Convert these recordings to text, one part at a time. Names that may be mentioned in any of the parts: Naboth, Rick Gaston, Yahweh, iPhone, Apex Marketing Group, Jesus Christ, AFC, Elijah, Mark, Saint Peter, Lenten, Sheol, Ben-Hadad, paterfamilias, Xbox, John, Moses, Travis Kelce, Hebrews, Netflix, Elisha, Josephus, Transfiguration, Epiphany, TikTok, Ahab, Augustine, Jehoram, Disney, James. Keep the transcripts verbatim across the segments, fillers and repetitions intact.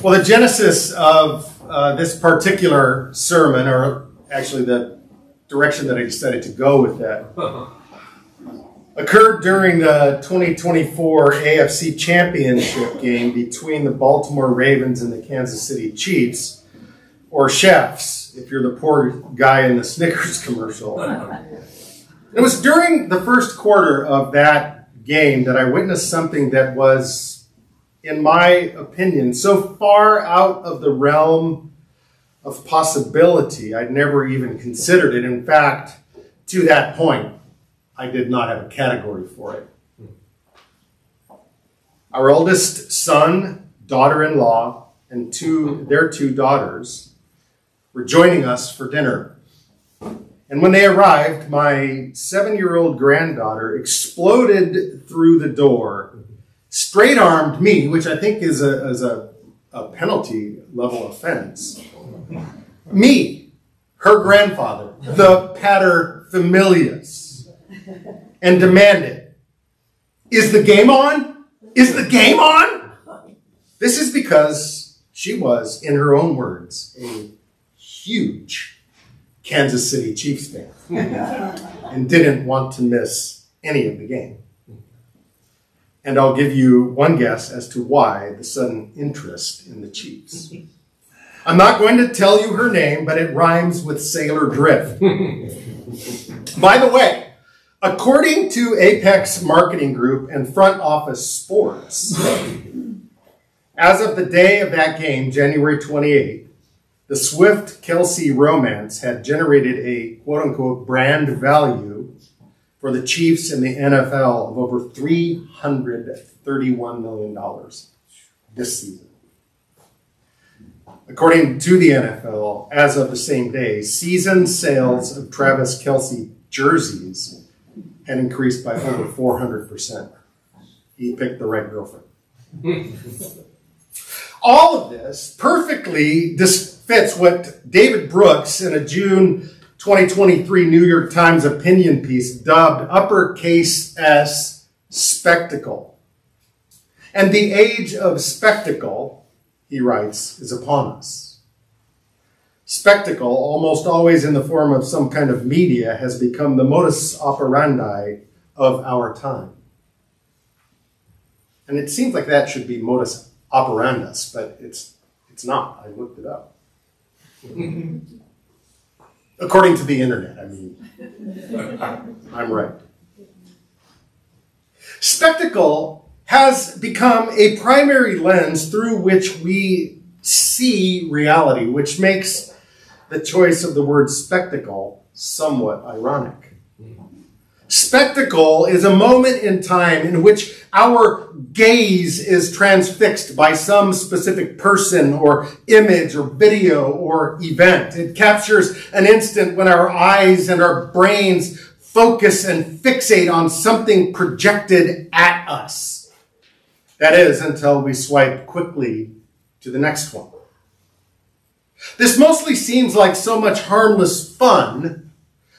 Well, the genesis of uh, this particular sermon, or actually the direction that I decided to go with that, occurred during the twenty twenty-four A F C Championship game between the Baltimore Ravens and the Kansas City Chiefs, or Chefs, if you're the poor guy in the Snickers commercial. It was during the first quarter of that game that I witnessed something that was, in my opinion, so far out of the realm of possibility, I'd never even considered it. In fact, to that point, I did not have a category for it. Our oldest son, daughter-in-law, and two, their two daughters were joining us for dinner. And when they arrived, my seven-year-old granddaughter exploded through the door, straight-armed me, which I think is a, is a, a penalty-level offense. Me, her grandfather, the paterfamilias, and demanded, "Is the game on? Is the game on?" This is because she was, in her own words, a huge Kansas City Chiefs fan and didn't want to miss any of the game. And I'll give you one guess as to why the sudden interest in the Chiefs. I'm not going to tell you her name, but it rhymes with Sailor Drift. By the way, according to Apex Marketing Group and Front Office Sports, as of the day of that game, January twenty-eighth, the Swift-Kelce romance had generated a quote-unquote brand value for the Chiefs and the N F L of over three hundred thirty-one million dollars this season. According to the N F L, as of the same day, season sales of Travis Kelce jerseys had increased by over four hundred percent. He picked the right girlfriend. All of this perfectly this fits what David Brooks in a June twenty twenty-three New York Times opinion piece dubbed uppercase S spectacle. And the age of spectacle, he writes, is upon us. Spectacle, almost always in the form of some kind of media, has become the modus operandi of our time. And it seems like that should be modus operandus, but it's, it's not. I looked it up. According to the internet, I mean, I'm right. Spectacle has become a primary lens through which we see reality, which makes the choice of the word spectacle somewhat ironic. Spectacle is a moment in time in which our gaze is transfixed by some specific person or image or video or event. It captures an instant when our eyes and our brains focus and fixate on something projected at us. That is, until we swipe quickly to the next one. This mostly seems like so much harmless fun,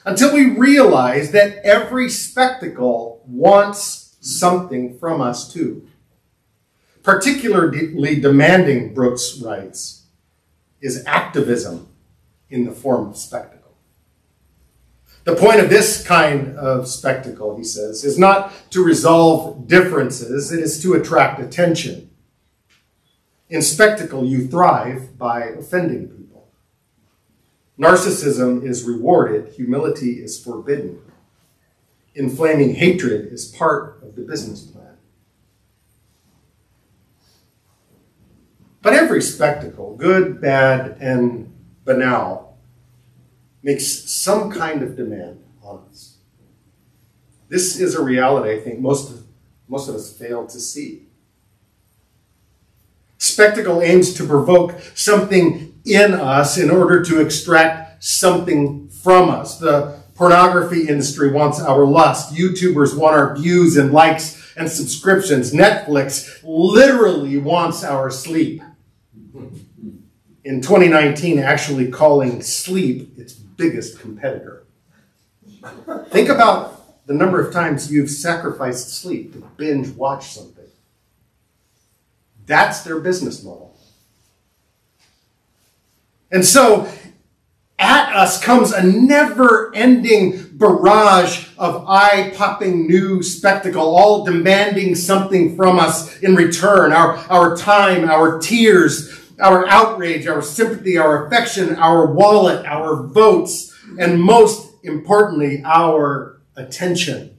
until we realize that every spectacle wants something from us too. Particularly demanding, Brooks writes, is activism in the form of spectacle. The point of this kind of spectacle, he says, is not to resolve differences, it is to attract attention. In spectacle, you thrive by offending people. Narcissism is rewarded, humility is forbidden. Inflaming hatred is part of the business plan. But every spectacle, good, bad, and banal, makes some kind of demand on us. This is a reality I think most of, most of us fail to see. Spectacle aims to provoke something in us in order to extract something from us. The pornography industry wants our lust. YouTubers want our views and likes and subscriptions. Netflix literally wants our sleep. In twenty nineteen, actually calling sleep its biggest competitor. Think about the number of times you've sacrificed sleep to binge watch something. That's their business model. And so at us comes a never-ending barrage of eye-popping new spectacle, all demanding something from us in return. Our, our time, our tears, our outrage, our sympathy, our affection, our wallet, our votes, and most importantly, our attention.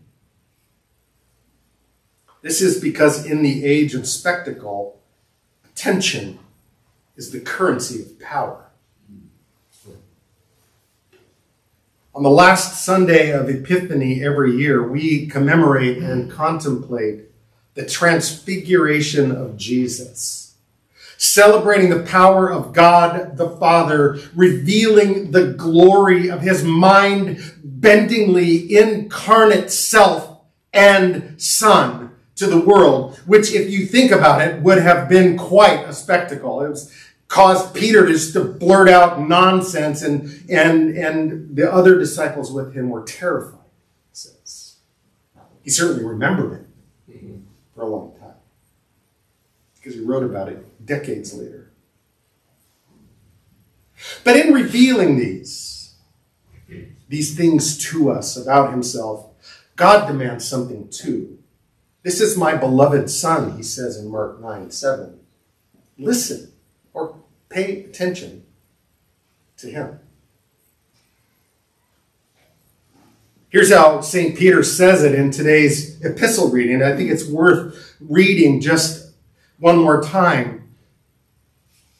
This is because in the age of spectacle, attention is the currency of power. On the last Sunday of Epiphany every year, we commemorate and contemplate the Transfiguration of Jesus, celebrating the power of God the Father, revealing the glory of his mind-bendingly incarnate self and Son to the world, which, if you think about it, would have been quite a spectacle. It was, caused Peter to just to blurt out nonsense, and and and the other disciples with him were terrified. It says he certainly remembered it mm-hmm. for a long time because he wrote about it decades later. But in revealing these these things to us about himself, God demands something too. This is my beloved son, he says in Mark nine seven. Listen or pay attention to him. Here's how Saint Peter says it in today's epistle reading. I think it's worth reading just one more time.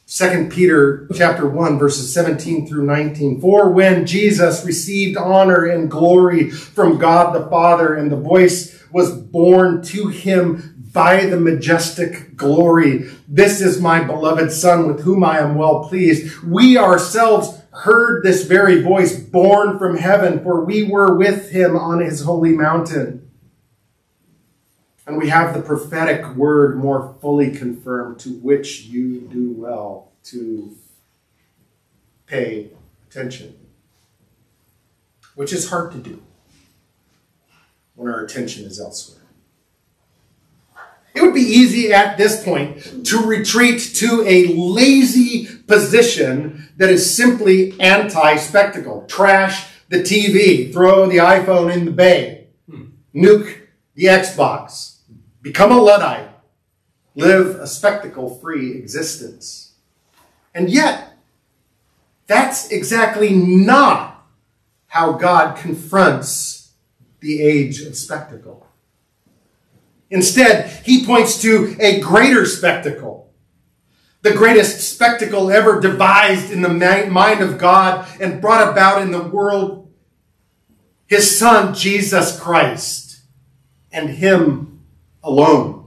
Second Peter chapter one, verses seventeen through nineteen. For when Jesus received honor and glory from God the Father, and the voice was borne to him by the majestic glory, "This is my beloved son with whom I am well pleased." We ourselves heard this very voice borne from heaven, for we were with him on his holy mountain. And we have the prophetic word more fully confirmed, to which you do well to pay attention, which is hard to do when our attention is elsewhere. It would be easy at this point to retreat to a lazy position that is simply anti-spectacle. Trash the T V, throw the iPhone in the bay, nuke the Xbox, become a Luddite, live a spectacle-free existence. And yet, that's exactly not how God confronts the age of spectacle. Instead, he points to a greater spectacle, the greatest spectacle ever devised in the mind of God and brought about in the world, his son, Jesus Christ, and him alone.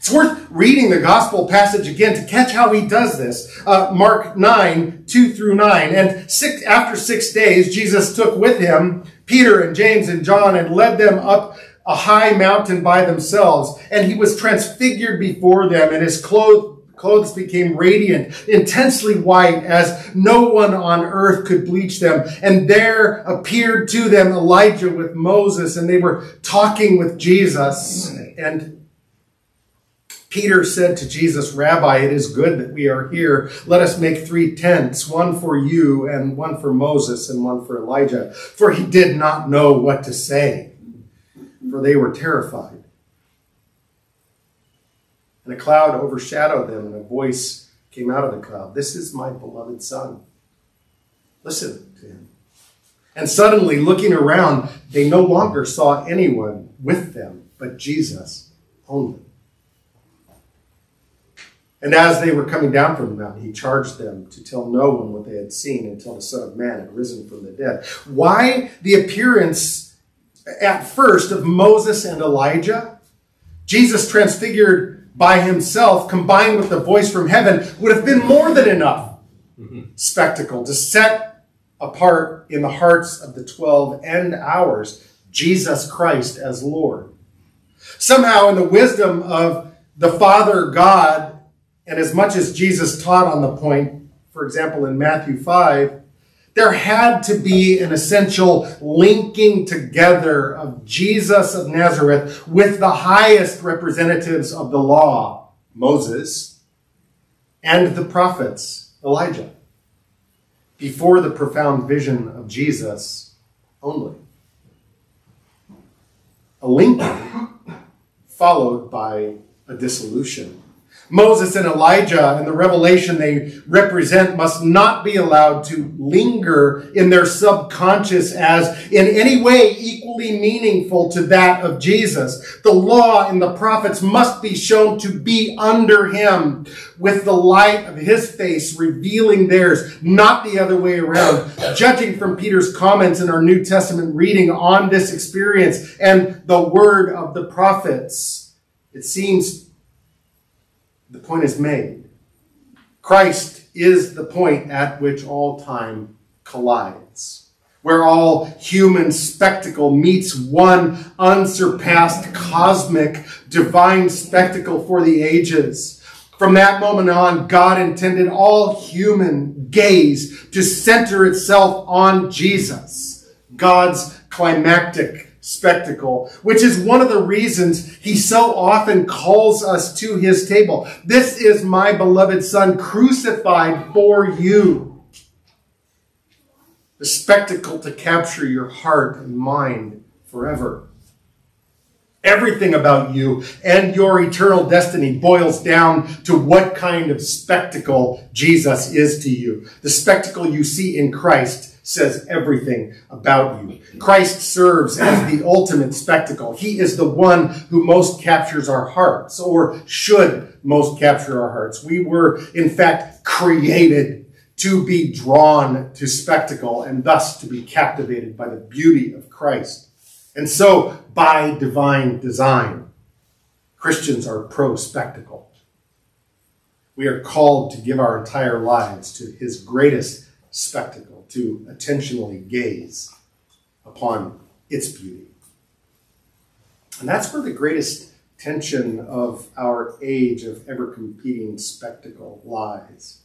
It's worth reading the gospel passage again to catch how he does this. Uh, Mark nine, two through nine. And six, after six days, Jesus took with him Peter and James and John and led them up a high mountain by themselves. And he was transfigured before them, and his clothes, clothes became radiant, intensely white, as no one on earth could bleach them. And there appeared to them Elijah with Moses, and they were talking with Jesus. And Peter said to Jesus, "Rabbi, it is good that we are here. Let us make three tents, one for you and one for Moses and one for Elijah." For he did not know what to say, for they were terrified. And a cloud overshadowed them, and a voice came out of the cloud, "This is my beloved son. Listen to him." And suddenly, looking around, they no longer saw anyone with them but Jesus only. And as they were coming down from the mountain, he charged them to tell no one what they had seen until the Son of Man had risen from the dead. Why the appearance at first of Moses and Elijah? Jesus transfigured by himself, combined with the voice from heaven, would have been more than enough mm-hmm. spectacle to set apart in the hearts of the twelve and ours Jesus Christ as Lord. Somehow, in the wisdom of the Father God, and as much as Jesus taught on the point, for example, in Matthew five, there had to be an essential linking together of Jesus of Nazareth with the highest representatives of the law, Moses, and the prophets, Elijah. before the profound vision of Jesus only. A linking followed by a dissolution. Moses and Elijah and the revelation they represent must not be allowed to linger in their subconscious as in any way equally meaningful to that of Jesus. The law and the prophets must be shown to be under him with the light of his face revealing theirs, not the other way around. Judging from Peter's comments in our New Testament reading on this experience and the word of the prophets, it seems the point is made. Christ is the point at which all time collides, where all human spectacle meets one unsurpassed cosmic divine spectacle for the ages. From that moment on, God intended all human gaze to center itself on Jesus, God's climactic spectacle, which is one of the reasons he so often calls us to his table. This is my beloved son crucified for you. The spectacle to capture your heart and mind forever. Everything about you and your eternal destiny boils down to what kind of spectacle Jesus is to you. The spectacle you see in Christ says everything about you. Christ serves as the ultimate spectacle. He is the one who most captures our hearts, or should most capture our hearts. We were, in fact, created to be drawn to spectacle and thus to be captivated by the beauty of Christ. And so, by divine design, Christians are pro-spectacle. We are called to give our entire lives to his greatest spectacle, to attentionally gaze upon its beauty. And that's where the greatest tension of our age of ever-competing spectacle lies.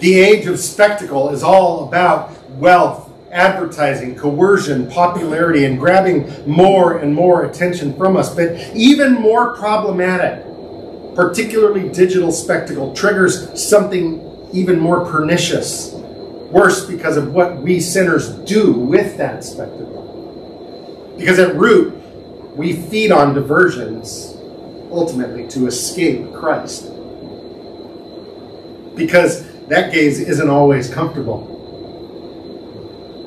The age of spectacle is all about wealth, advertising, coercion, popularity, and grabbing more and more attention from us. But even more problematic, particularly digital spectacle, triggers something even more pernicious. Worse, because of what we sinners do with that spectacle. Because at root, we feed on diversions, ultimately to escape Christ. Because that gaze isn't always comfortable.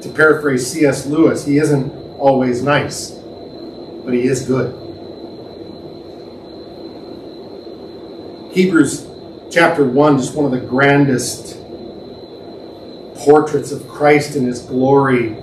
To paraphrase C S Lewis, he isn't always nice, but he is good. Hebrews chapter one is one of the grandest portraits of Christ in his glory,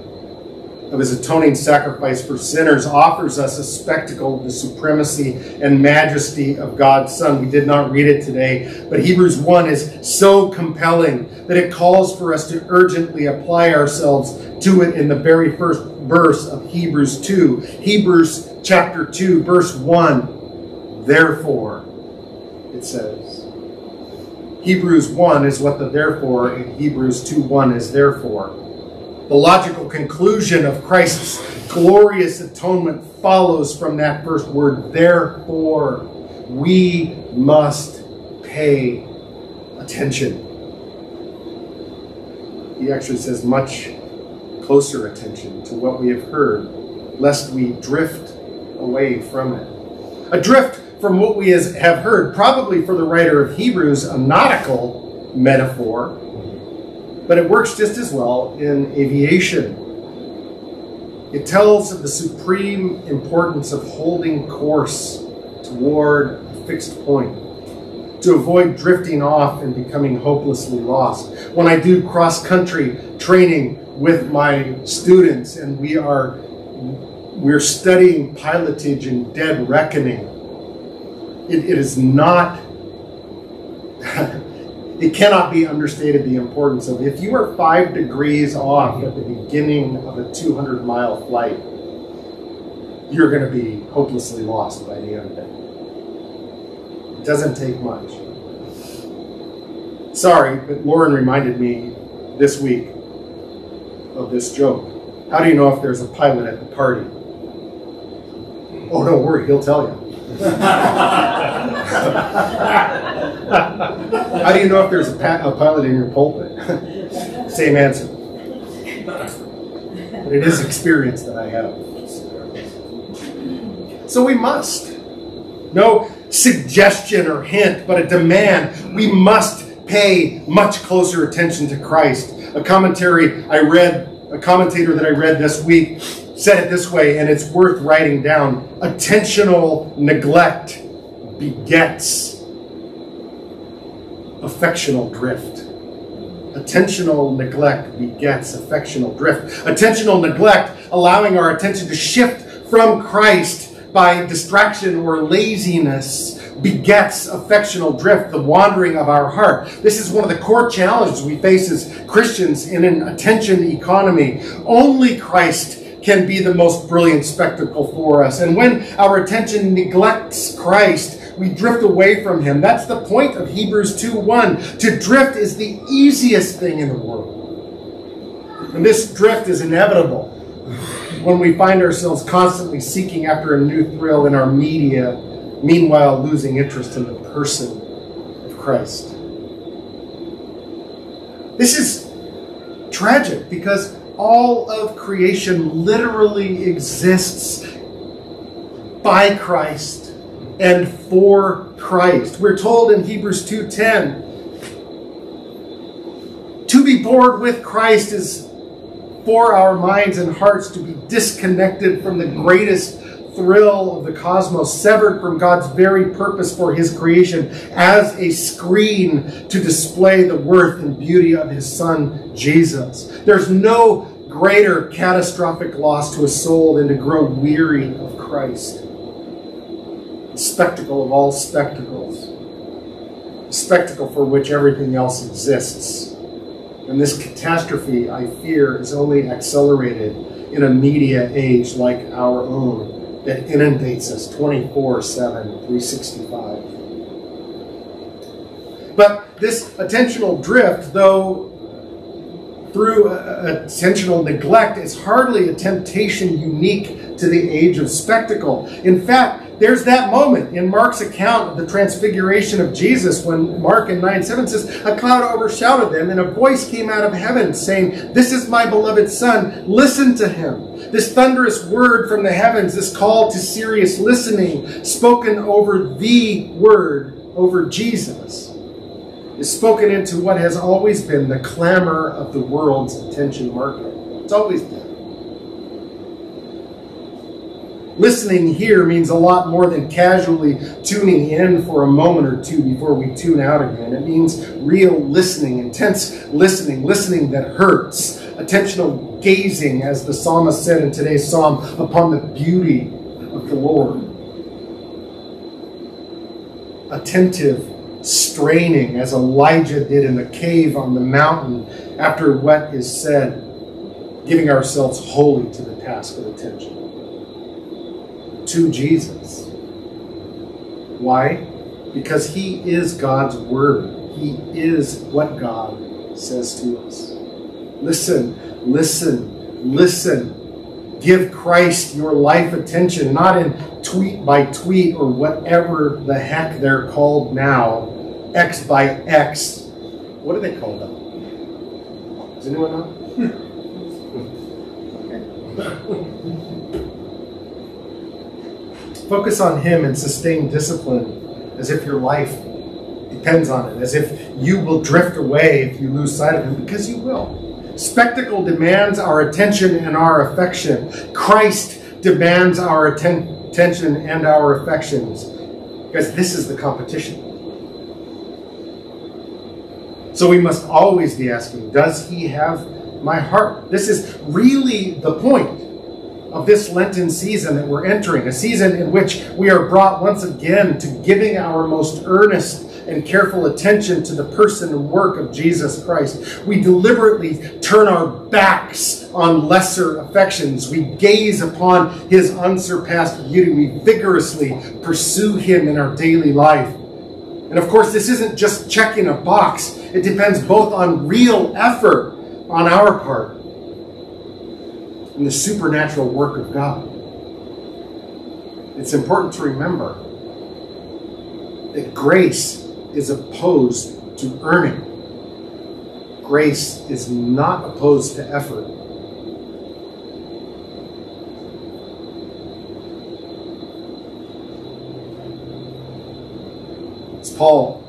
of his atoning sacrifice for sinners, offers us a spectacle of the supremacy and majesty of God's Son. We did not read it today, but Hebrews one is so compelling that it calls for us to urgently apply ourselves to it in the very first verse of Hebrews two. Hebrews chapter two, verse one, therefore, it says. Hebrews one is what the therefore in Hebrews two one is therefore. The logical conclusion of Christ's glorious atonement follows from that first word, therefore. We must pay attention. He actually says much closer attention to what we have heard, lest we drift away from it. Adrift from what we is, have heard, probably for the writer of Hebrews, a nautical metaphor, but it works just as well in aviation. It tells of the supreme importance of holding course toward a fixed point, to avoid drifting off and becoming hopelessly lost. When I do cross-country training with my students, and we are we're studying pilotage and dead reckoning, It, it is not, it cannot be understated the importance of, if you are five degrees off at the beginning of a two hundred mile flight, you're going to be hopelessly lost by the end of it. It doesn't take much. Sorry, but Lauren reminded me this week of this joke. How do you know if there's a pilot at the party? Oh, don't worry, he'll tell you. How do you know if there's a, pa a pilot in your pulpit? same answer. But it is experience that I have. So we must. No suggestion or hint, but a demand. We must pay much closer attention to Christ. A commentary I read, a commentator that I read this week said it this way, and it's worth writing down. Attentional neglect begets affectional drift. Attentional neglect begets affectional drift. Attentional neglect, allowing our attention to shift from Christ by distraction or laziness, begets affectional drift, the wandering of our heart. This is one of the core challenges we face as Christians in an attention economy. Only Christ can be the most brilliant spectacle for us. And when our attention neglects Christ, we drift away from him. That's the point of Hebrews two one. To drift is the easiest thing in the world. And this drift is inevitable when we find ourselves constantly seeking after a new thrill in our media, meanwhile losing interest in the person of Christ. This is tragic because all of creation literally exists by Christ and for Christ. We're told in Hebrews two ten, to be bored with Christ is for our minds and hearts to be disconnected from the greatest thrill of the cosmos, severed from God's very purpose for his creation as a screen to display the worth and beauty of his son, Jesus. There's no greater catastrophic loss to a soul than to grow weary of Christ. Spectacle of all spectacles, a spectacle for which everything else exists. And this catastrophe, I fear, is only accelerated in a media age like our own that inundates us twenty-four seven, three sixty-five. But this attentional drift, though through attentional neglect, is hardly a temptation unique to the age of spectacle. In fact, there's that moment in Mark's account of the Transfiguration of Jesus when Mark in nine seven says, a cloud overshadowed them and a voice came out of heaven saying, this is my beloved son, listen to him. This thunderous word from the heavens, this call to serious listening spoken over the word, over Jesus, is spoken into what has always been the clamor of the world's attention market. It's always been. Listening here means a lot more than casually tuning in for a moment or two before we tune out again. It means real listening, intense listening, listening that hurts, attentional gazing, as the psalmist said in today's psalm, upon the beauty of the Lord. Attentive straining, as Elijah did in the cave on the mountain after what is said, giving ourselves wholly to the task of attention. To Jesus. Why? Because he is God's word. He is what God says to us. Listen, listen, listen. Give Christ your life attention, not in tweet by tweet or whatever the heck they're called now, X by X. What are they called now? Does anyone know? Okay. Focus on him and sustain discipline as if your life depends on it, as if you will drift away if you lose sight of him, because you will. Spectacle demands our attention and our affection. Christ demands our atten attention and our affections, because this is the competition. So we must always be asking, does he have my heart? This is really the point of this Lenten season that we're entering, a season in which we are brought once again to giving our most earnest and careful attention to the person and work of Jesus Christ. We deliberately turn our backs on lesser affections. We gaze upon his unsurpassed beauty. We vigorously pursue him in our daily life. And of course, this isn't just checking a box. It depends both on real effort on our part and the supernatural work of God. It's important to remember that grace is opposed to earning. Grace is not opposed to effort. As Paul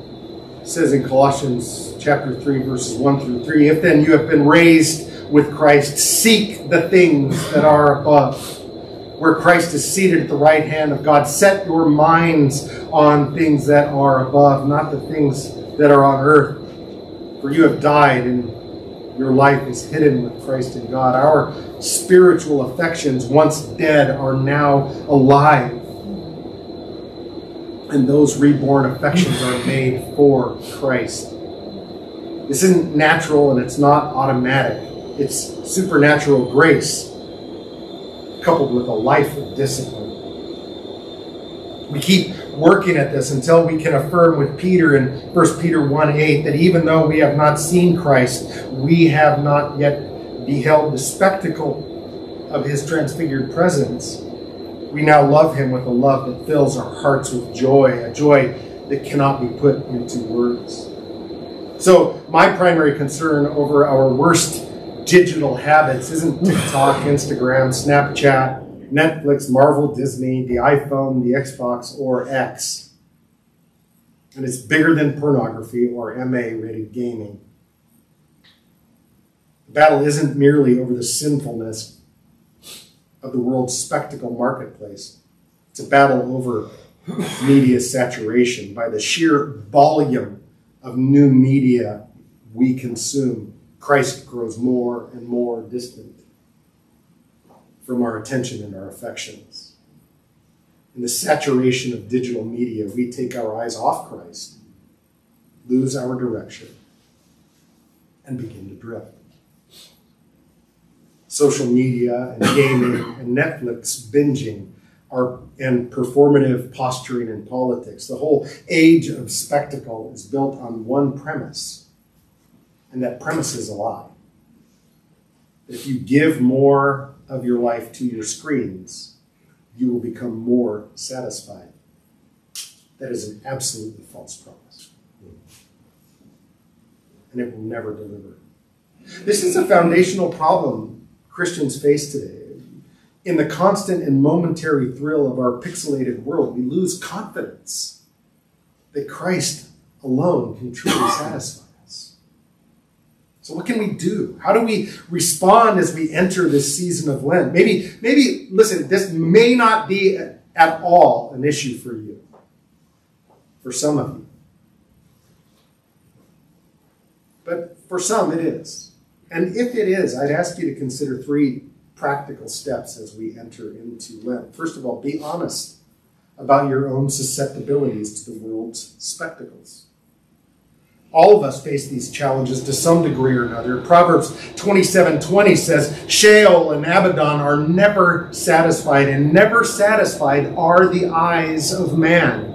says in Colossians chapter three, verses one through three, if then you have been raised with Christ, seek the things that are above, where Christ is seated at the right hand of God. Set your minds on things that are above, not the things that are on earth. For you have died, and your life is hidden with Christ in God. Our spiritual affections, once dead, are now alive. And those reborn affections are made for Christ. This isn't natural, and it's not automatic. It's supernatural grace, coupled with a life of discipline. We keep working at this until we can affirm with Peter in First Peter one eight that even though we have not seen Christ, we have not yet beheld the spectacle of his transfigured presence. We now love him with a love that fills our hearts with joy, a joy that cannot be put into words. So my primary concern over our worst digital habits isn't TikTok, Instagram, Snapchat, Netflix, Marvel, Disney, the iPhone, the Xbox, or X. And it's bigger than pornography or M A rated gaming. The battle isn't merely over the sinfulness of the world's spectacle marketplace. It's a battle over media saturation by the sheer volume of new media we consume. Christ grows more and more distant from our attention and our affections. In the saturation of digital media, we take our eyes off Christ, lose our direction, and begin to drift. Social media and gaming and Netflix binging are, and performative posturing in politics, the whole age of spectacle is built on one premise. And that premise is a lie. If you give more of your life to your screens, you will become more satisfied. That is an absolutely false promise. And it will never deliver. This is a foundational problem Christians face today. In the constant and momentary thrill of our pixelated world, we lose confidence that Christ alone can truly satisfy. So what can we do? How do we respond as we enter this season of Lent? Maybe, maybe, listen, this may not be at all an issue for you, for some of you. But for some, it is. And if it is, I'd ask you to consider three practical steps as we enter into Lent. First of all, be honest about your own susceptibilities to the world's spectacles. All of us face these challenges to some degree or another. Proverbs twenty-seven twenty says, Sheol and Abaddon are never satisfied, and never satisfied are the eyes of man.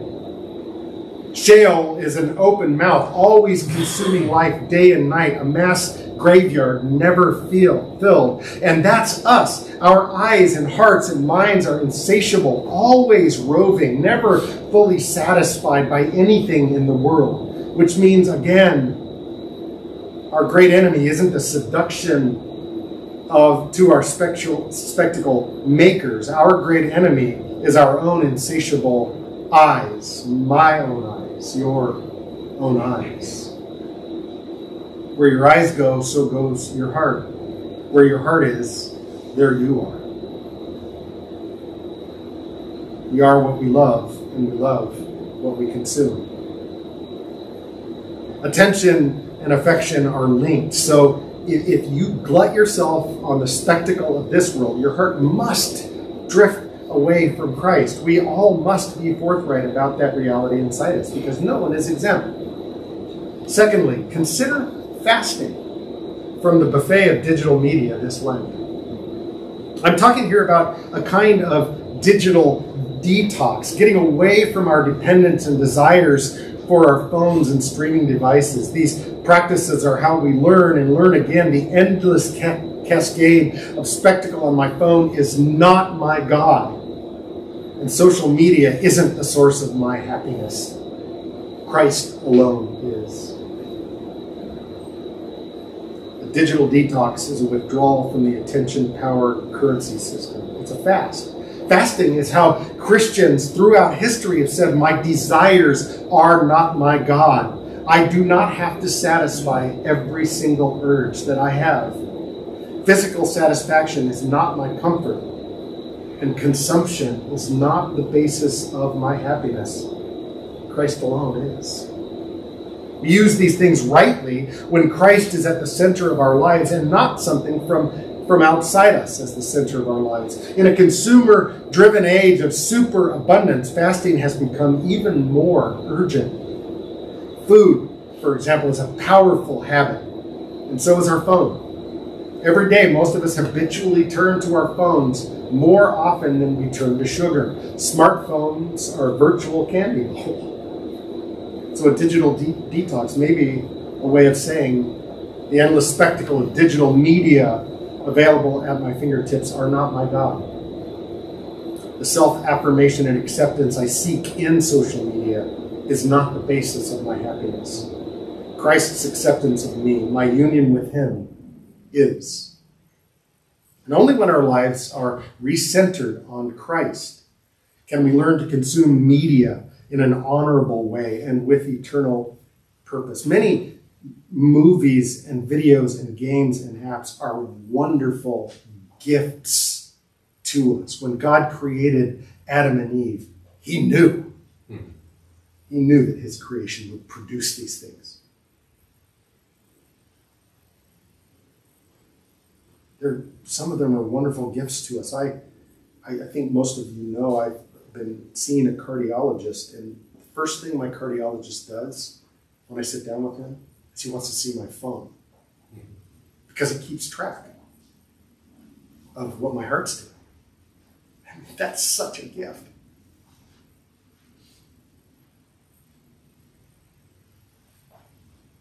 Sheol is an open mouth, always consuming life day and night, a mass graveyard never filled. And that's us. Our eyes and hearts and minds are insatiable, always roving, never fully satisfied by anything in the world. Which means, again, our great enemy isn't the seduction of to our spectacle, spectacle makers. Our great enemy is our own insatiable eyes, my own eyes, your own eyes. Where your eyes go, so goes your heart. Where your heart is, there you are. We are what we love, and we love what we consume. Attention and affection are linked. So if, if you glut yourself on the spectacle of this world, your heart must drift away from Christ. We all must be forthright about that reality inside us because no one is exempt. Secondly, consider fasting from the buffet of digital media this Lent. I'm talking here about a kind of digital detox, getting away from our dependence and desires for our phones and streaming devices. These practices are how we learn and learn again. The endless ca cascade of spectacle on my phone is not my God. And social media isn't the source of my happiness. Christ alone is. Digital detox is a withdrawal from the attention power currency system. It's a fast. Fasting is how Christians throughout history have said, my desires are not my God. I do not have to satisfy every single urge that I have. Physical satisfaction is not my comfort, and consumption is not the basis of my happiness. Christ alone is. We use these things rightly when Christ is at the center of our lives and not something from, from outside us as the center of our lives. In a consumer-driven age of superabundance, fasting has become even more urgent. Food, for example, is a powerful habit, and so is our phone. Every day, most of us habitually turn to our phones more often than we turn to sugar. Smartphones are virtual candy. So a digital de detox may be a way of saying the endless spectacle of digital media available at my fingertips are not my God. The self-affirmation and acceptance I seek in social media is not the basis of my happiness. Christ's acceptance of me, my union with him, is. And only when our lives are recentered on Christ can we learn to consume media in an honorable way and with eternal purpose. Many movies and videos and games and apps are wonderful gifts to us. When God created Adam and Eve, he knew. Hmm. He knew that his creation would produce these things. There, some of them are wonderful gifts to us. I, I, I think most of you know I've been seeing a cardiologist, and the first thing my cardiologist does when I sit down with him is he wants to see my phone, because it keeps track of what my heart's doing. I mean, that's such a gift.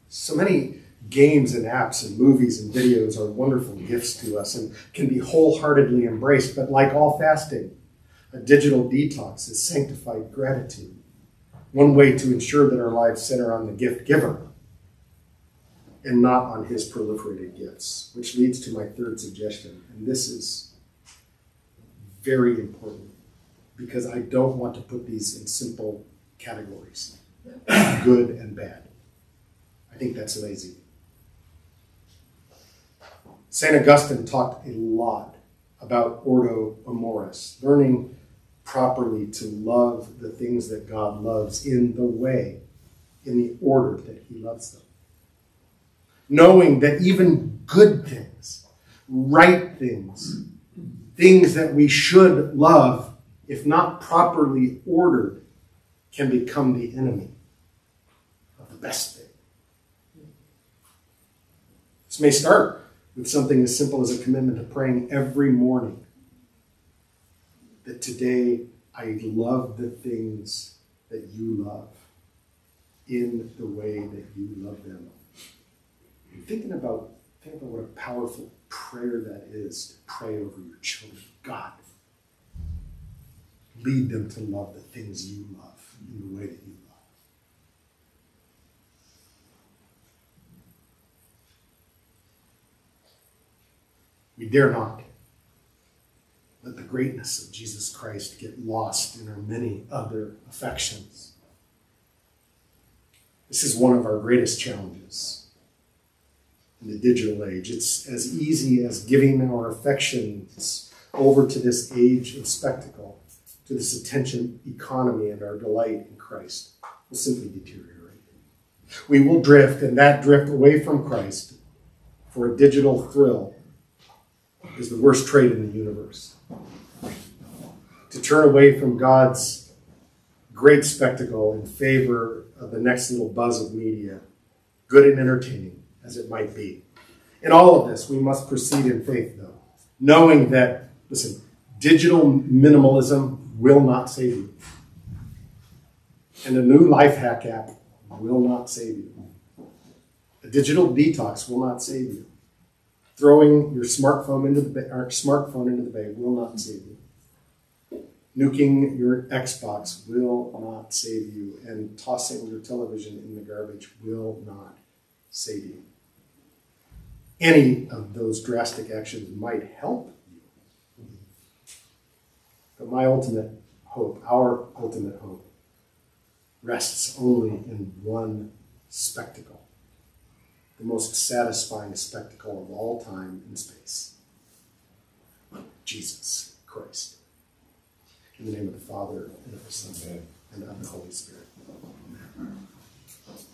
So many games and apps and movies and videos are wonderful gifts to us and can be wholeheartedly embraced, but like all fasting, a digital detox is sanctified gratitude, one way to ensure that our lives center on the gift giver and not on his proliferated gifts, which leads to my third suggestion. And this is very important because I don't want to put these in simple categories, good and bad. I think that's lazy. Saint Augustine talked a lot about Ordo Amoris, learning properly to love the things that God loves in the way, in the order that he loves them. Knowing that even good things, right things, things that we should love, if not properly ordered, can become the enemy of the best thing. This may start with something as simple as a commitment to praying every morning that today I love the things that you love in the way that you love them. Thinking about, think about what a powerful prayer that is, to pray over your children. God, lead them to love the things you love in the way that you love. We dare not let the greatness of Jesus Christ get lost in our many other affections. This is one of our greatest challenges in the digital age. It's as easy as giving our affections over to this age of spectacle, to this attention economy, and our delight in Christ will simply deteriorate. We will drift, and that drift away from Christ for a digital thrill is the worst trait in the universe. To turn away from God's great spectacle in favor of the next little buzz of media, good and entertaining as it might be. In all of this, we must proceed in faith, though, knowing that, listen, digital minimalism will not save you. And a new life hack app will not save you. A digital detox will not save you. Throwing your smartphone into the our smartphone into the bay will not save you. Nuking your Xbox will not save you, and tossing your television in the garbage will not save you. any of those drastic actions might help you. But my ultimate hope, our ultimate hope, rests only in one spectacle, the most satisfying spectacle of all time and space, Jesus Christ. In the name of the Father, and of the Son, and of the Holy Spirit. Amen.